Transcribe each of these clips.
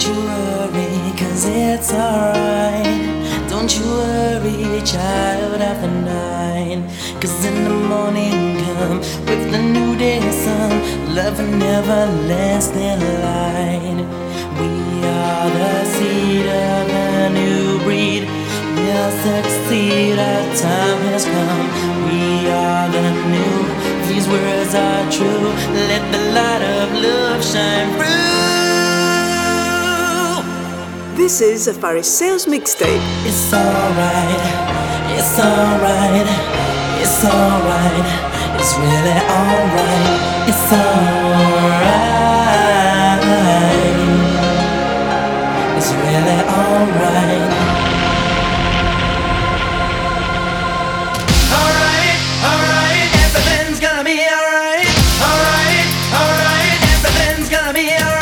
Don't you worry, 'cause it's alright. Don't you worry, child of the night, 'cause in the morning come with the new day sun, love will never last in light. We are the seed of a new breed, we'll succeed, our time has come. We are the new, these words are true, let the light of love shine through. This is a Pharisees mixtape. It's alright, it's alright, it's alright, it's really alright, it's alright, it's really alright. Alright, alright, everything's gonna be alright. Alright, alright, everything's gonna be alright.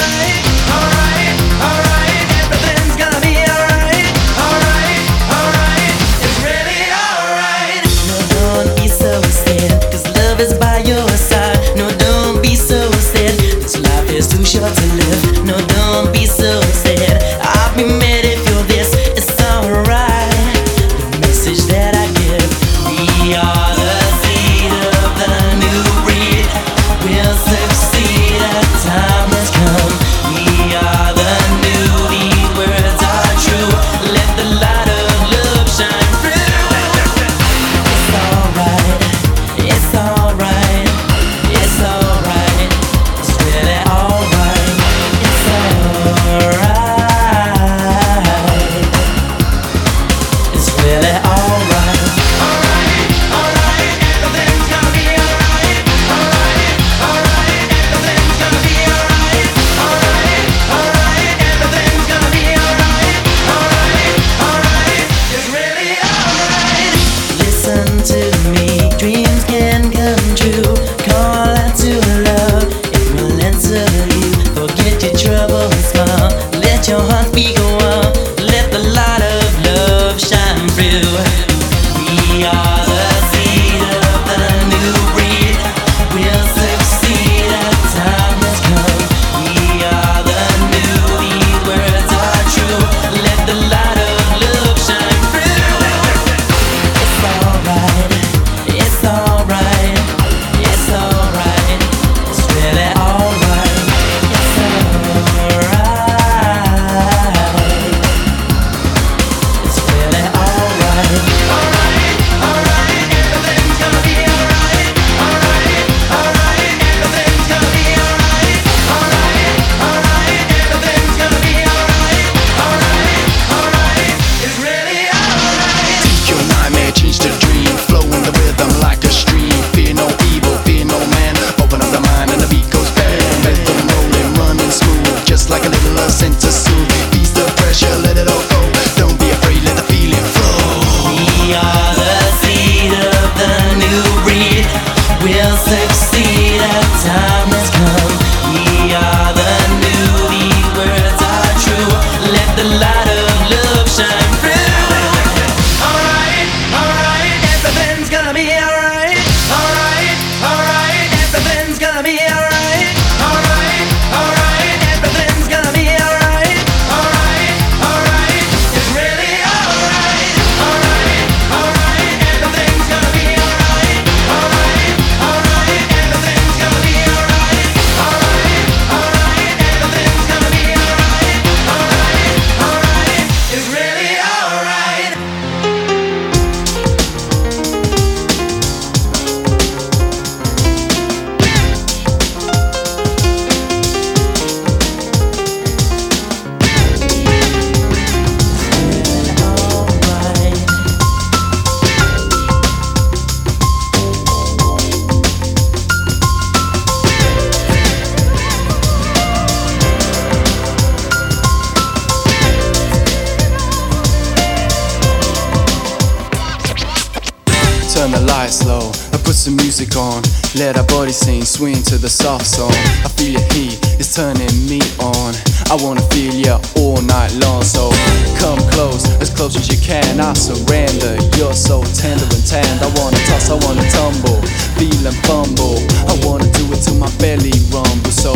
some music on, let our body sing, swing to the soft song. I feel your heat, it's turning me on. I wanna feel you all night long. So come close as you can, I surrender. You're so tender and tanned. I wanna toss, I wanna tumble, feel and fumble. I wanna do it till my belly rumbles. So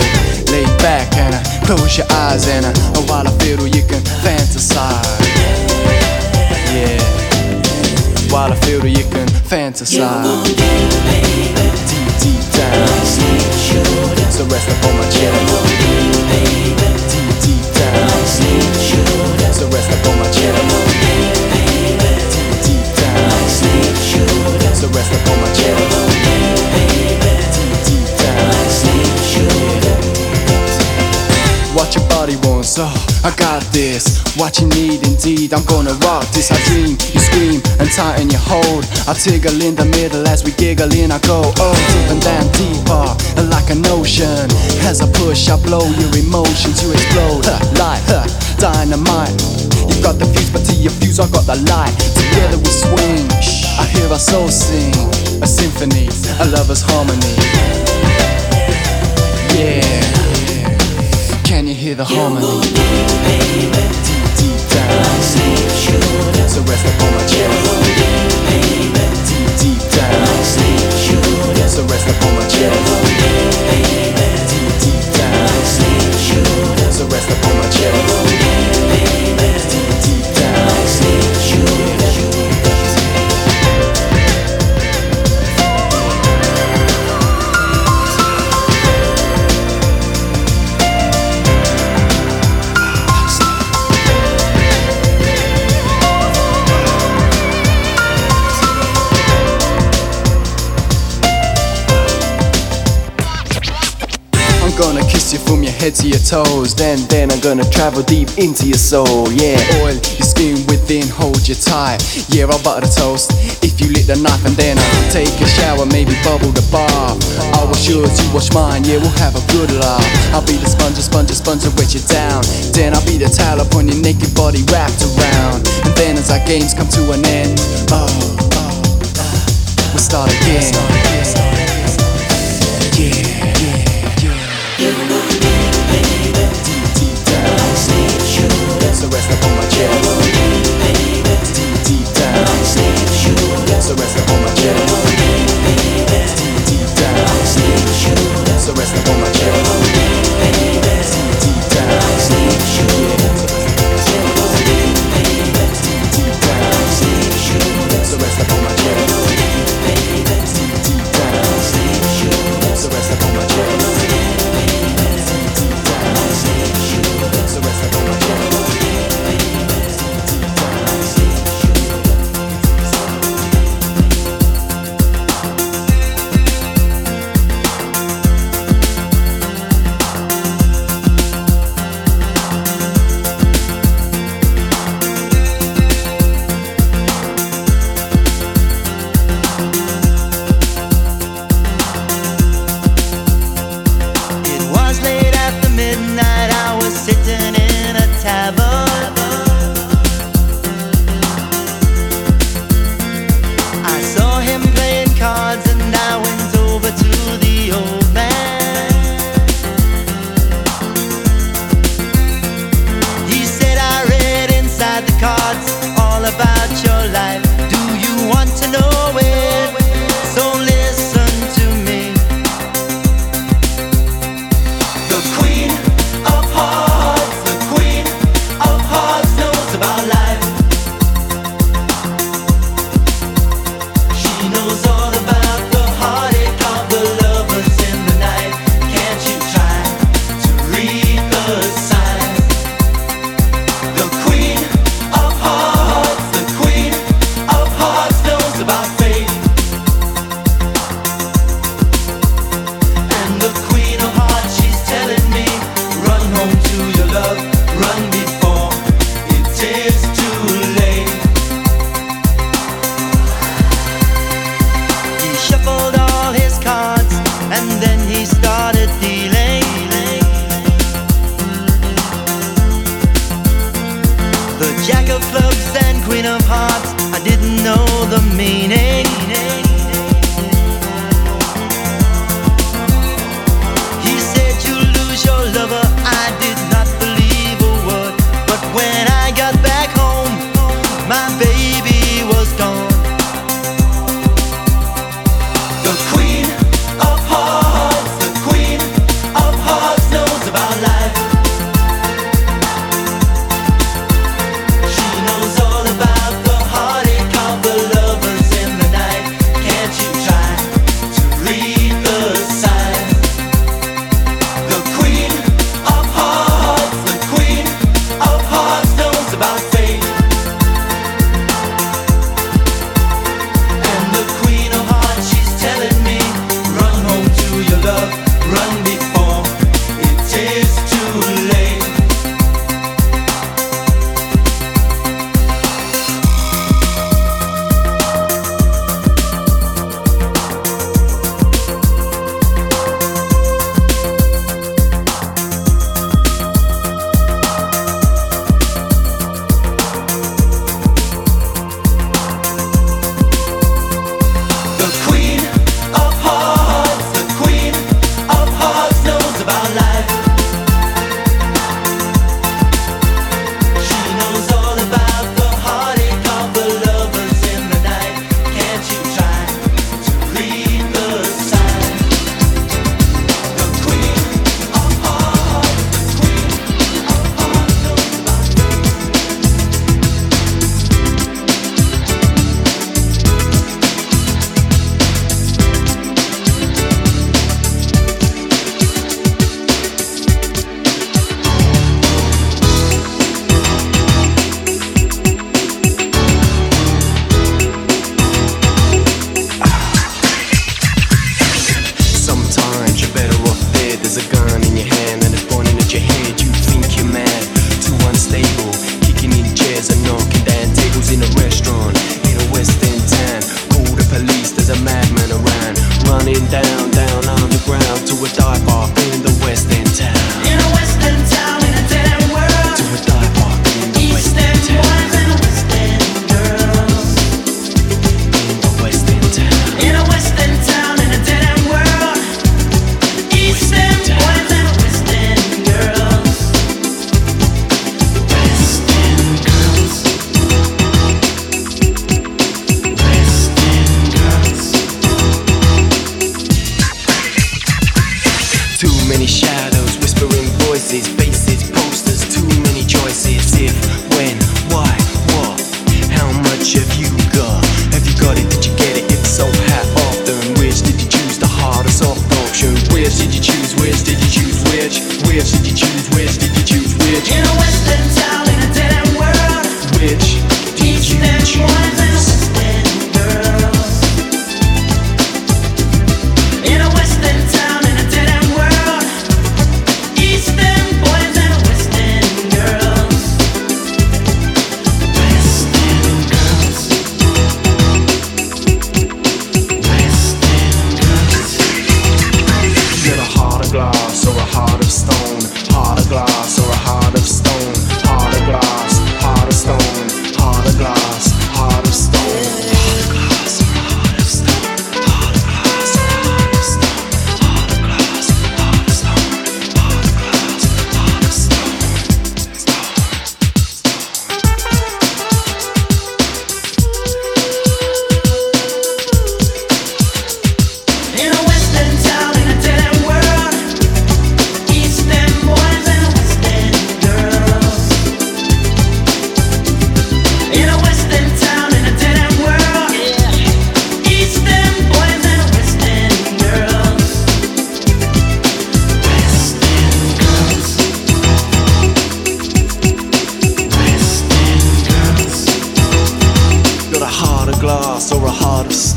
lay back and close your eyes and while I fiddle you can fantasize. Yeah. While I feel you can fantasize. You gon' get it, baby. Deep down. So rest up on my chest. You gon' get it, baby. Deep down. So rest up on my chest. You gon' get it, baby. Deep down. So rest up on my chest. You gon' get it, baby. Deep down. What your body wants, oh, I got this. What you need indeed, I'm gonna rock this. I dream, you scream, and tighten your hold. I tickle in the middle as we giggle in. I go up and down deeper, like an ocean. As I push, I blow your emotions, you explode. Light, dynamite. You got the fuse, but to your fuse I got the light. Together we swing, I hear our soul sing. A symphony, a lover's harmony. Yeah. Can you hear the harmony? You gon' get it, baby. Deep down. So rest up on my chest. You gon' get it, baby. Deep down. So rest up on my chest. You gon' get it, baby. Deep down. So rest up on my chest. You gon' get it, baby. Deep down. Gonna kiss you from your head to your toes. Then I'm gonna travel deep into your soul. Yeah, oil your skin within, hold you tight. Yeah, I'll butter the toast if you lick the knife. And then I'll take a shower, maybe bubble the bath. I'll wash yours, you wash mine, yeah, we'll have a good laugh. I'll be the sponge to wet you down. Then I'll be the towel upon your naked body wrapped around. And then as our games come to an end, we'll start again. Yeah. You gon' get it, baby. Deep down. So rest up on my chest. You gon' get it, baby. Deep down. So rest up on my chest. You gon' get it, baby. Deep down. So rest up on my chest. You gon' get it, baby. Deep down. So rest up on my chest. Deep down. So rest up on my chest. Queen of Hearts, I didn't know the meaning.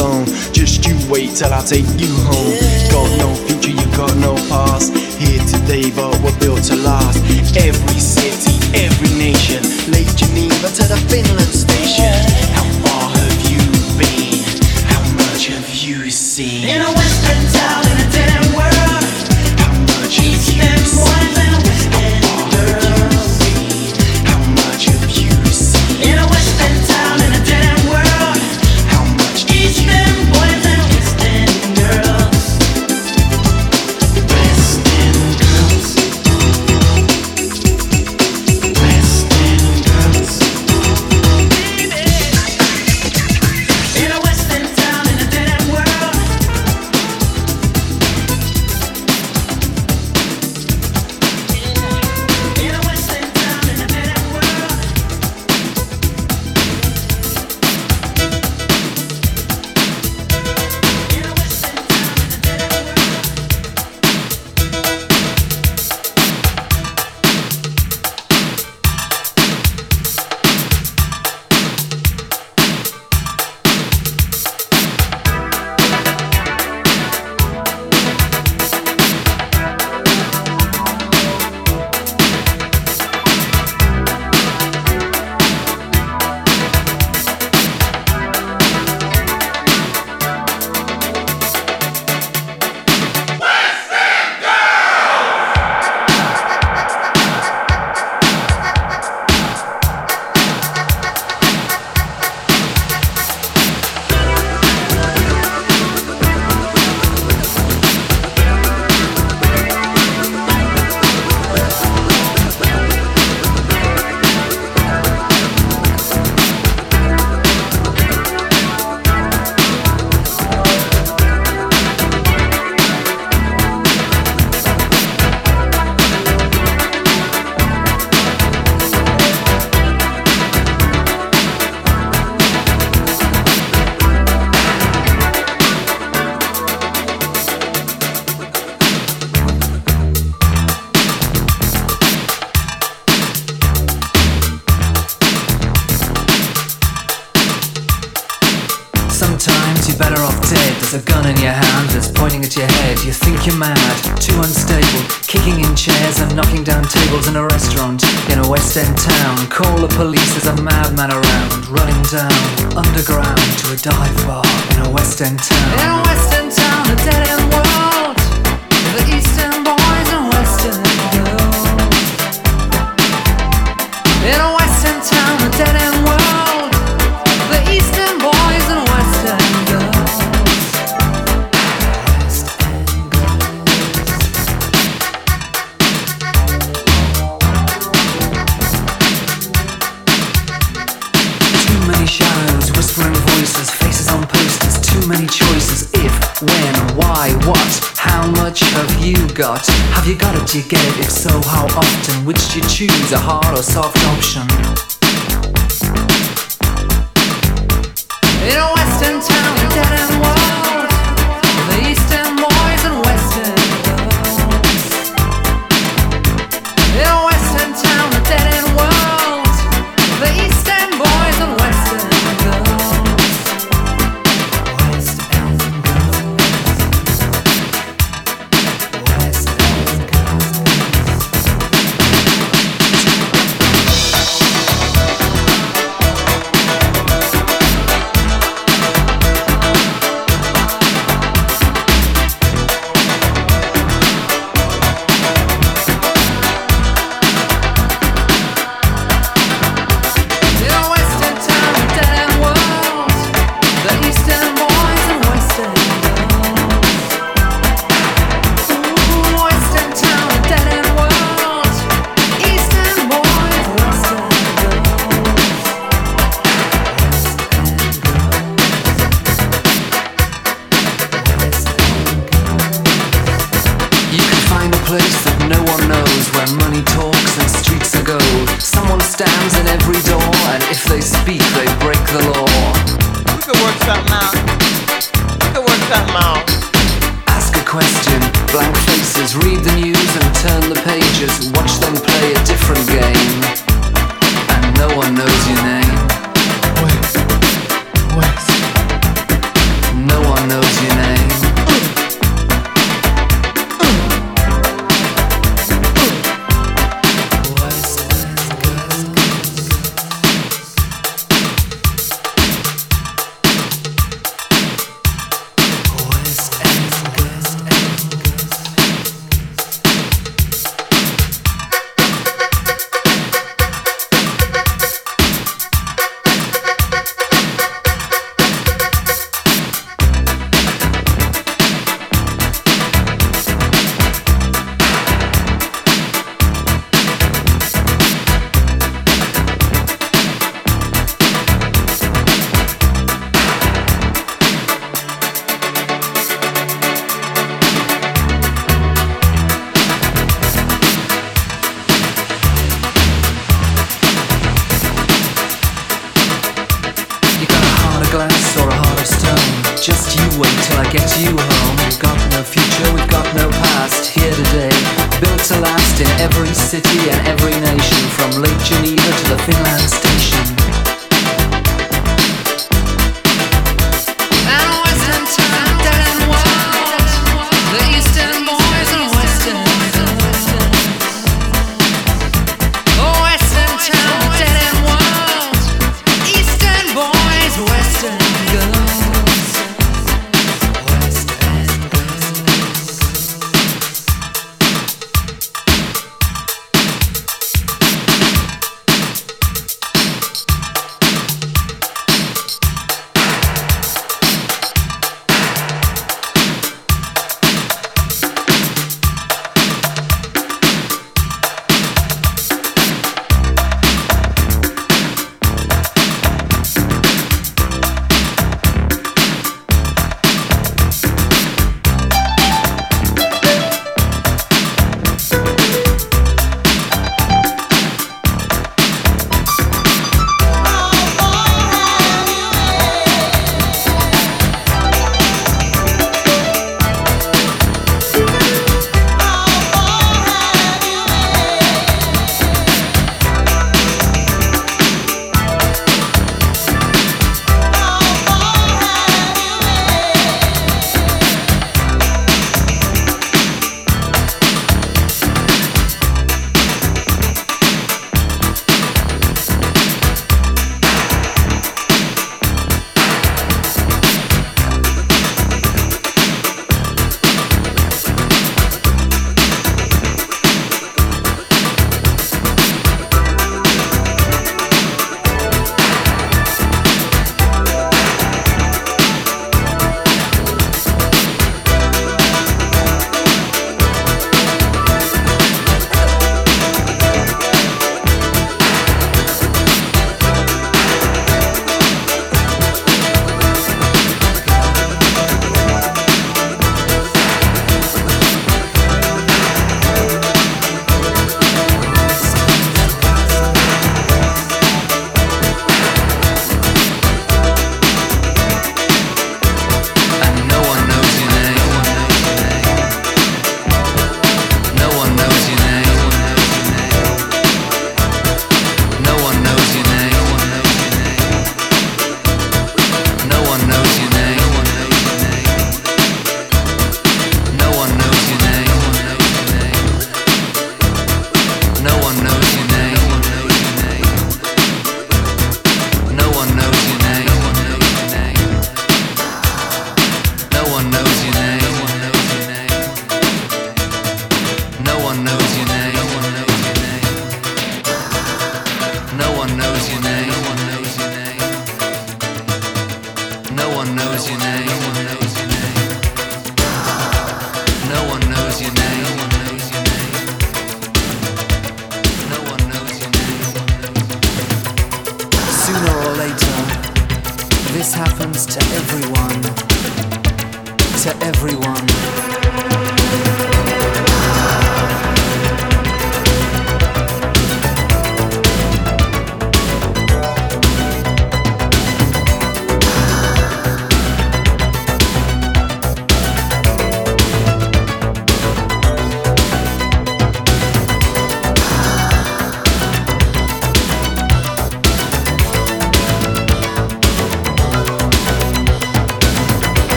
phone. Just you wait till I take you home. Got no future, you got no past. Here today, but we're built to last. Every city, every nation, Lake Geneva to the Finland station. How far have you been? How much have you seen? In a western town, in a dead world. How much have you seen? Choose a hard or soft option. In a western town, a dead end world, the eastern boys and western girls. In a western town, a dead end world, the eastern boys and western girls. West end girls. West end girls. get you home. We've got no future, we've got no past. Here today, built to last in every city and every nation, from Lake Geneva to the Finland station. And Western turned and wild, the Eastern boys and Westerns. Western turned and wild, Eastern boys, Western girls.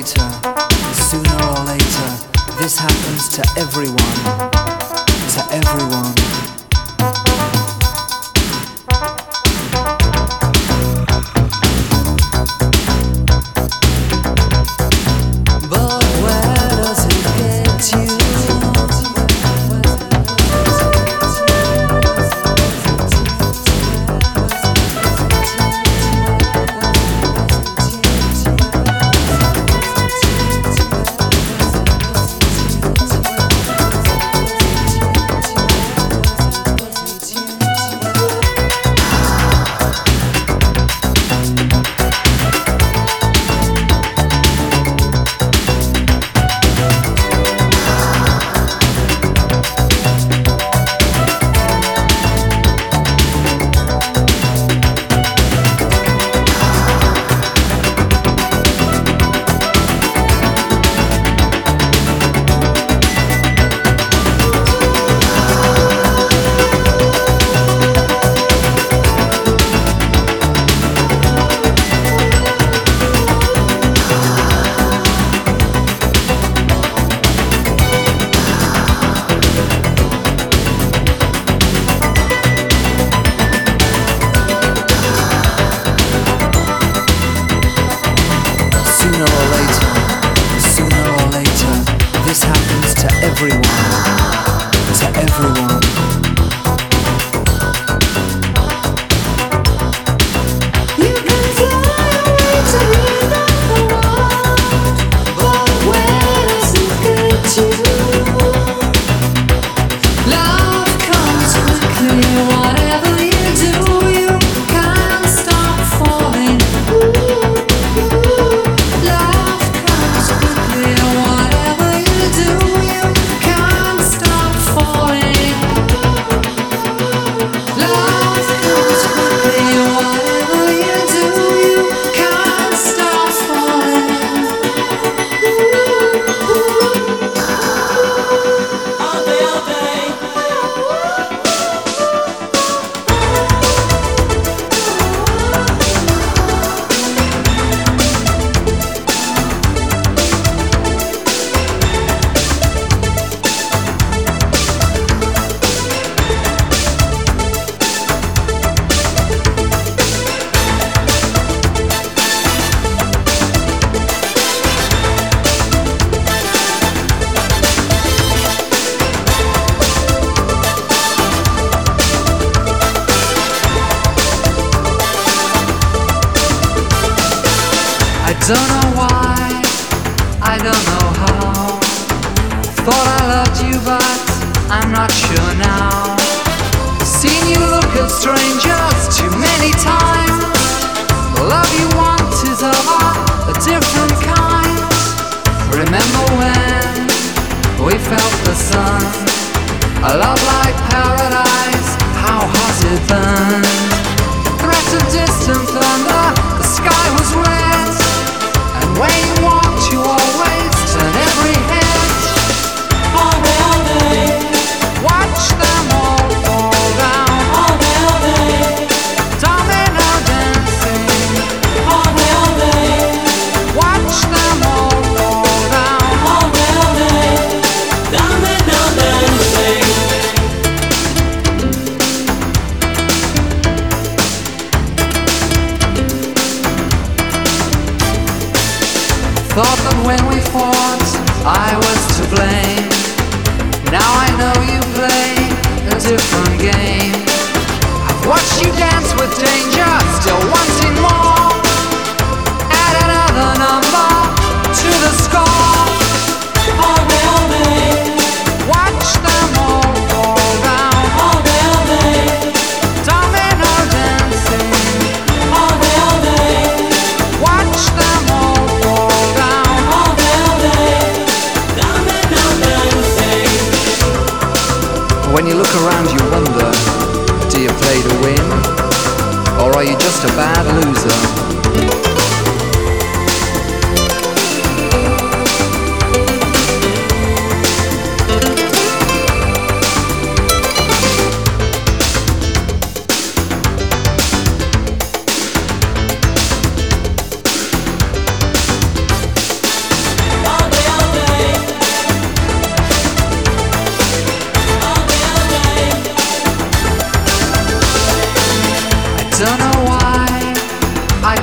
later, sooner or later, this happens to everyone, to everyone. Don't know why, I don't know how. Thought I loved you, but I'm not sure now. Seen you look at strangers too many times. The love you want is of a different kind. Remember when we felt the sun? A love like paradise, how hot it burned. Threat of distant thunder, the sky was red. When you walked, you always turn every head. All day, watch them all fall down. All day, domino dancing. All day, watch them all fall down. All day, domino dancing. Thought that when we fought, I was to blame. Now I know you play a different game. I've watched you dance with danger, still wanting more. Add another number to the score. All day, watch them all fall down. All day, domino dancing. All day, watch them all fall down. When you look around you wonder, do you play to win? Or are you just a bad loser?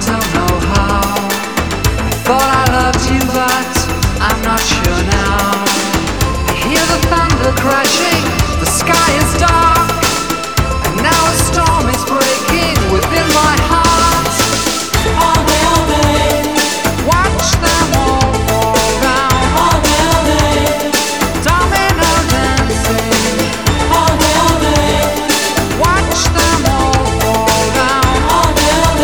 don't know how. I thought I loved you, but I'm not sure now. I hear the thunder crashing, the sky is dark, and now a storm is breaking within my heart. All day, watch them all fall down. All day, domino dancing. All day, watch them all fall down. All day,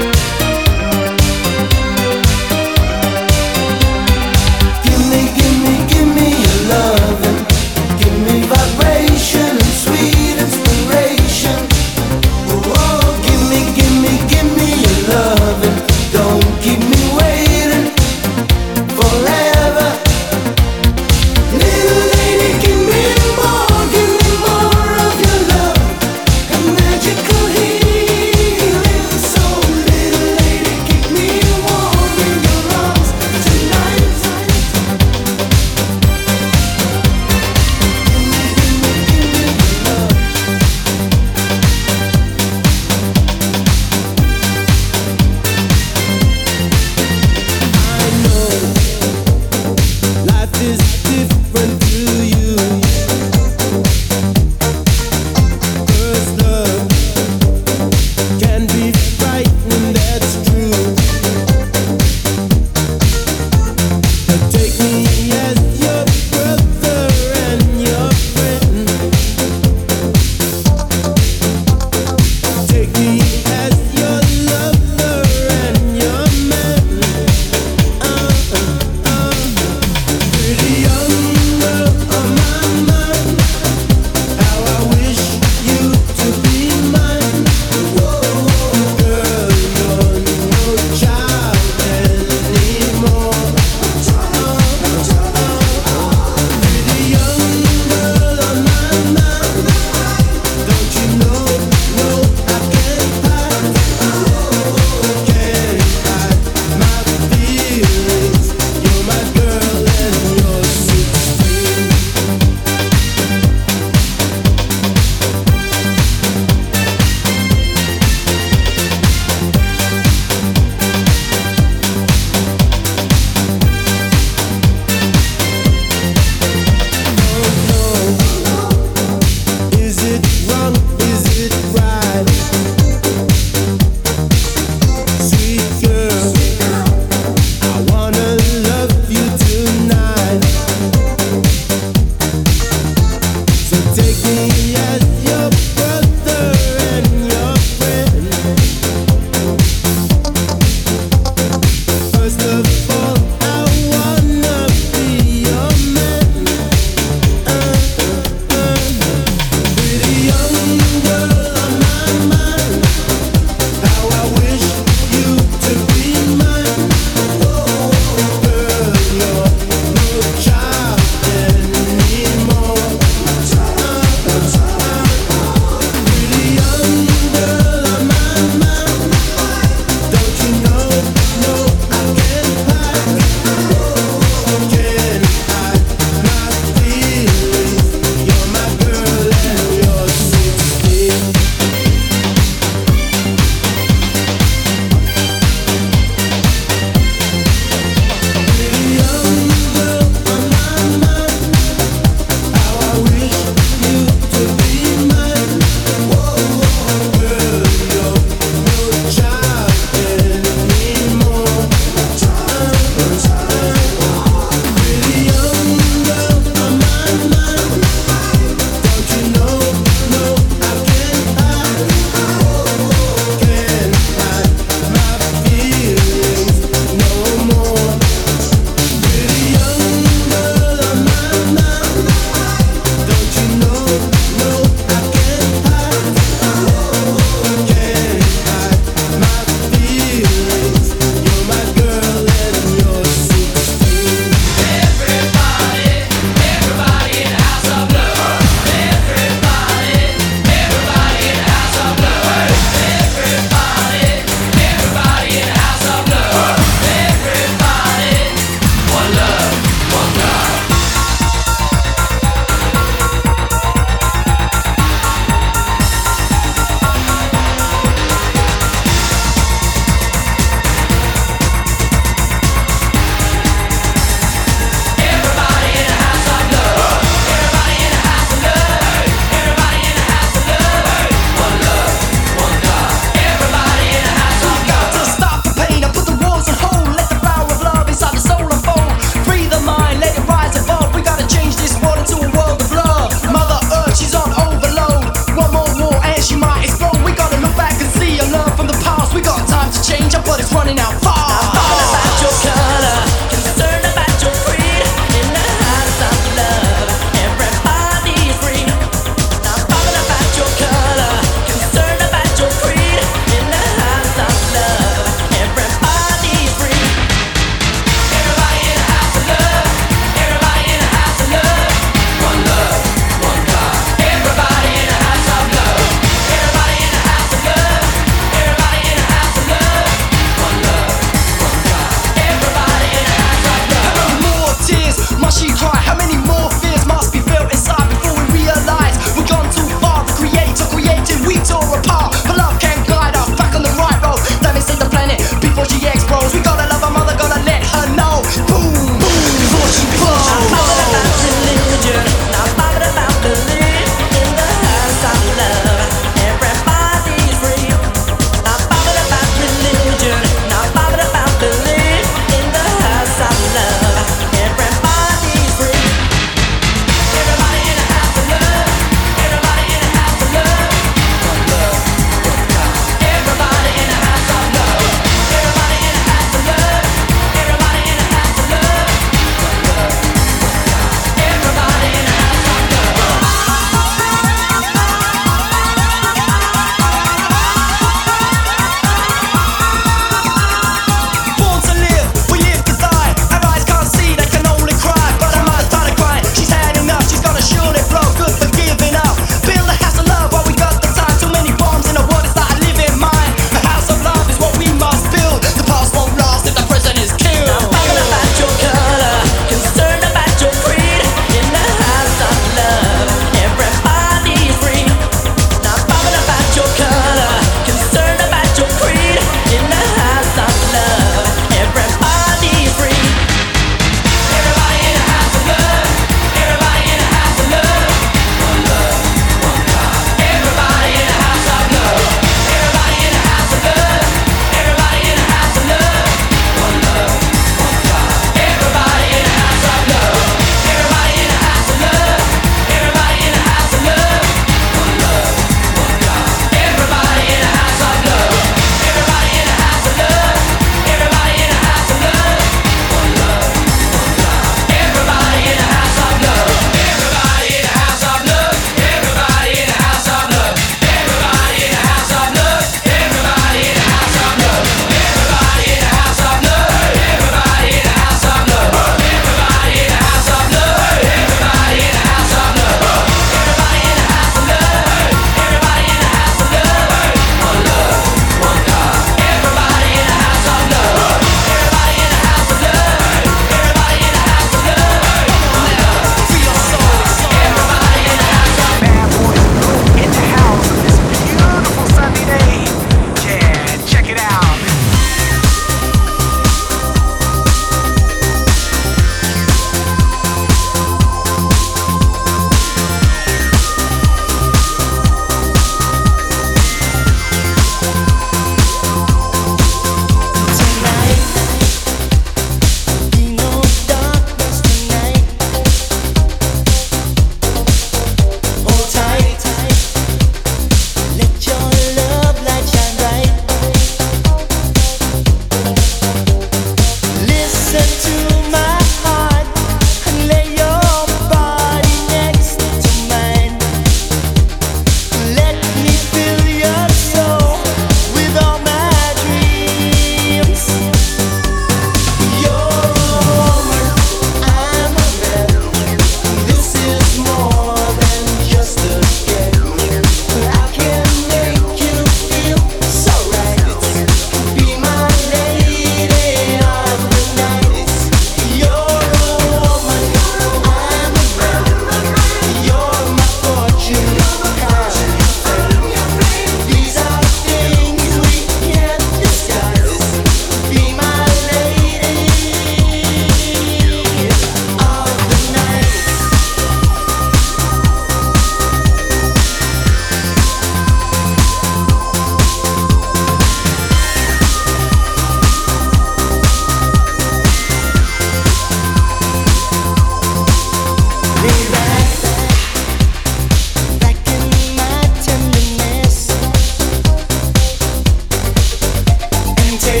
Yeah.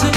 You've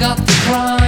got the brawn,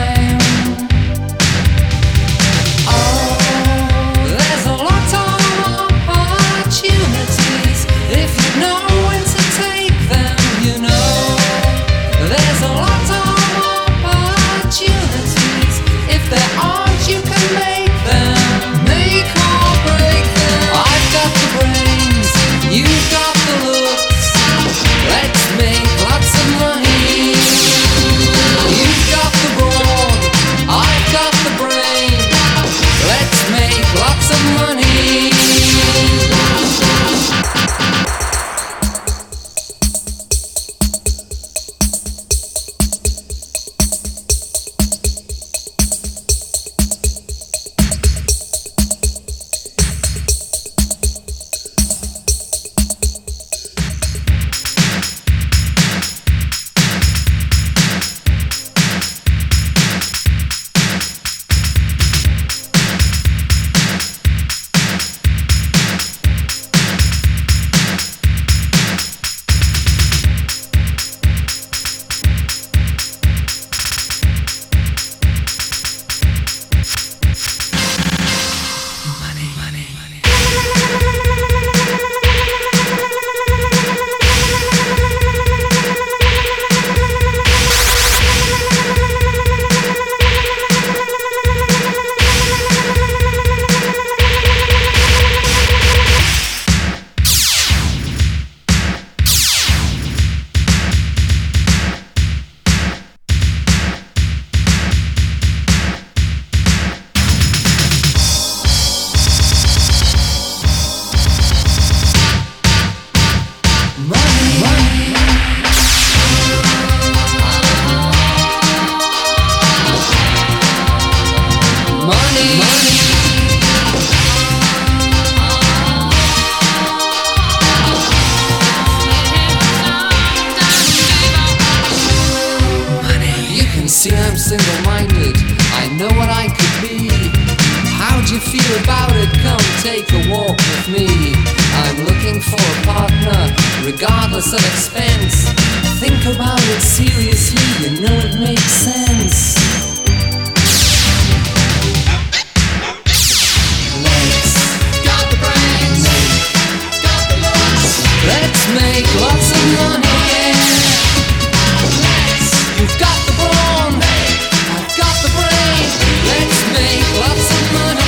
walk with me. I'm looking for a partner, regardless of expense. Think about it seriously, you know it makes sense. Let's got the brains, got the looks. Let's make lots of money. Let's, you've got the brawn, I've got the brain. Let's make lots of money.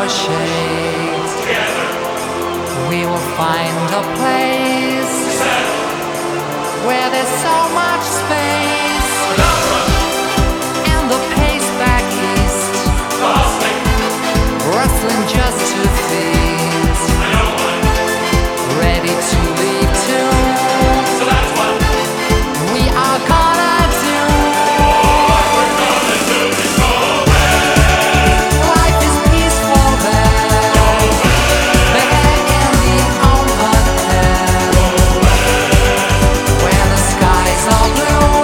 our shades. Together we will find a place where there's so much space. And the pace back east, rustling just to feast, ready to leave too. So that's what we are gonna do. What we're gonna do is go away. Life is peaceful there. Go away. Better in the open air. Go away. Where the skies are blue.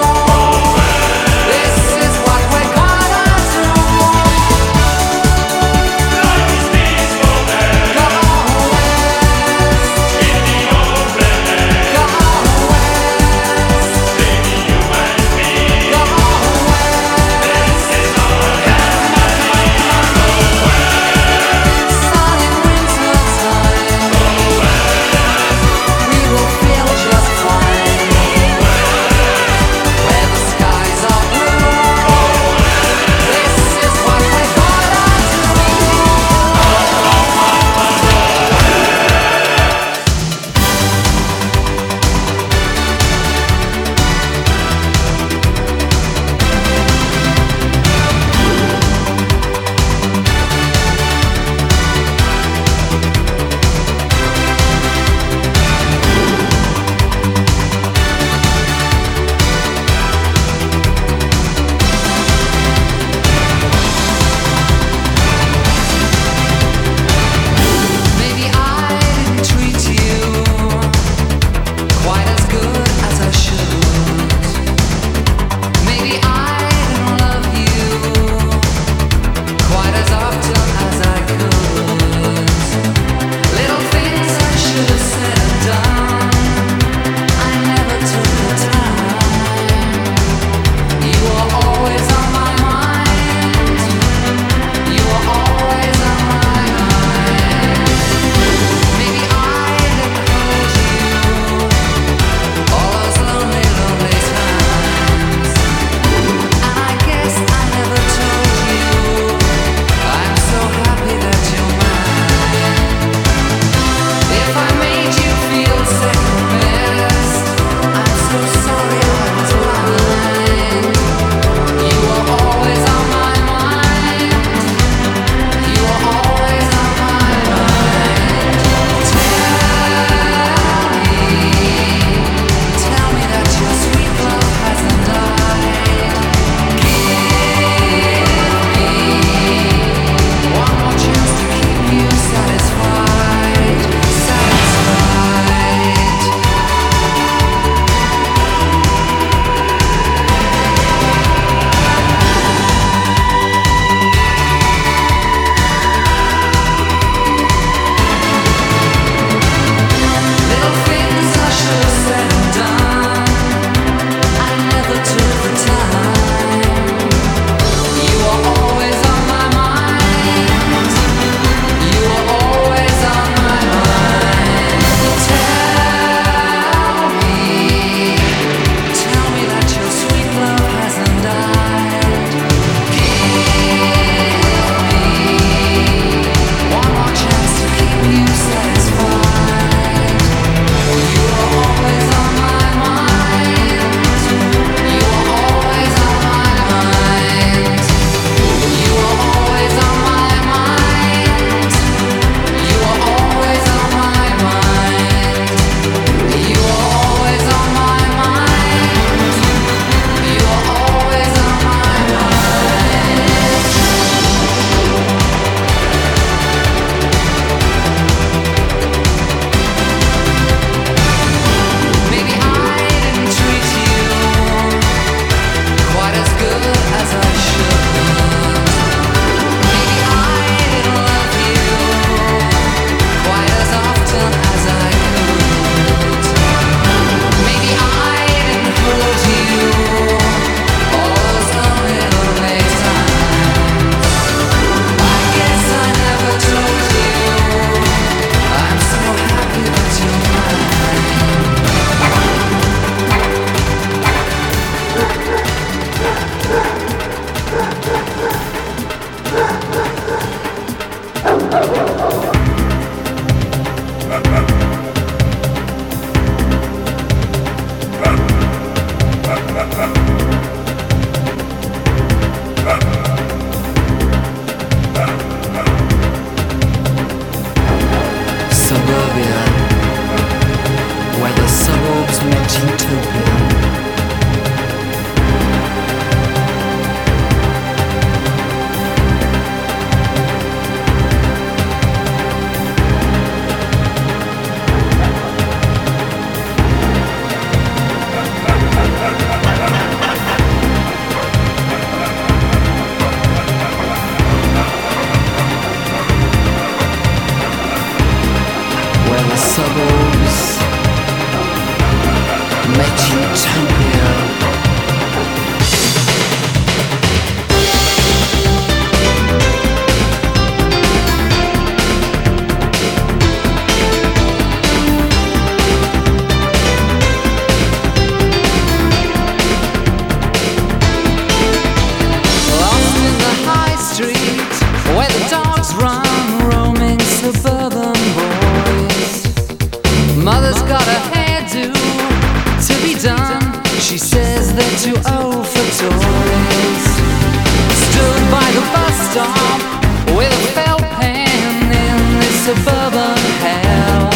above a hell.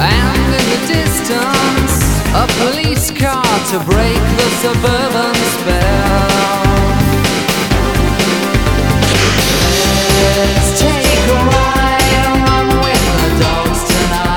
And in the distance, a police car to break the suburban spell. Let's take a ride. Run with the dogs tonight.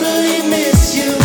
totally miss you.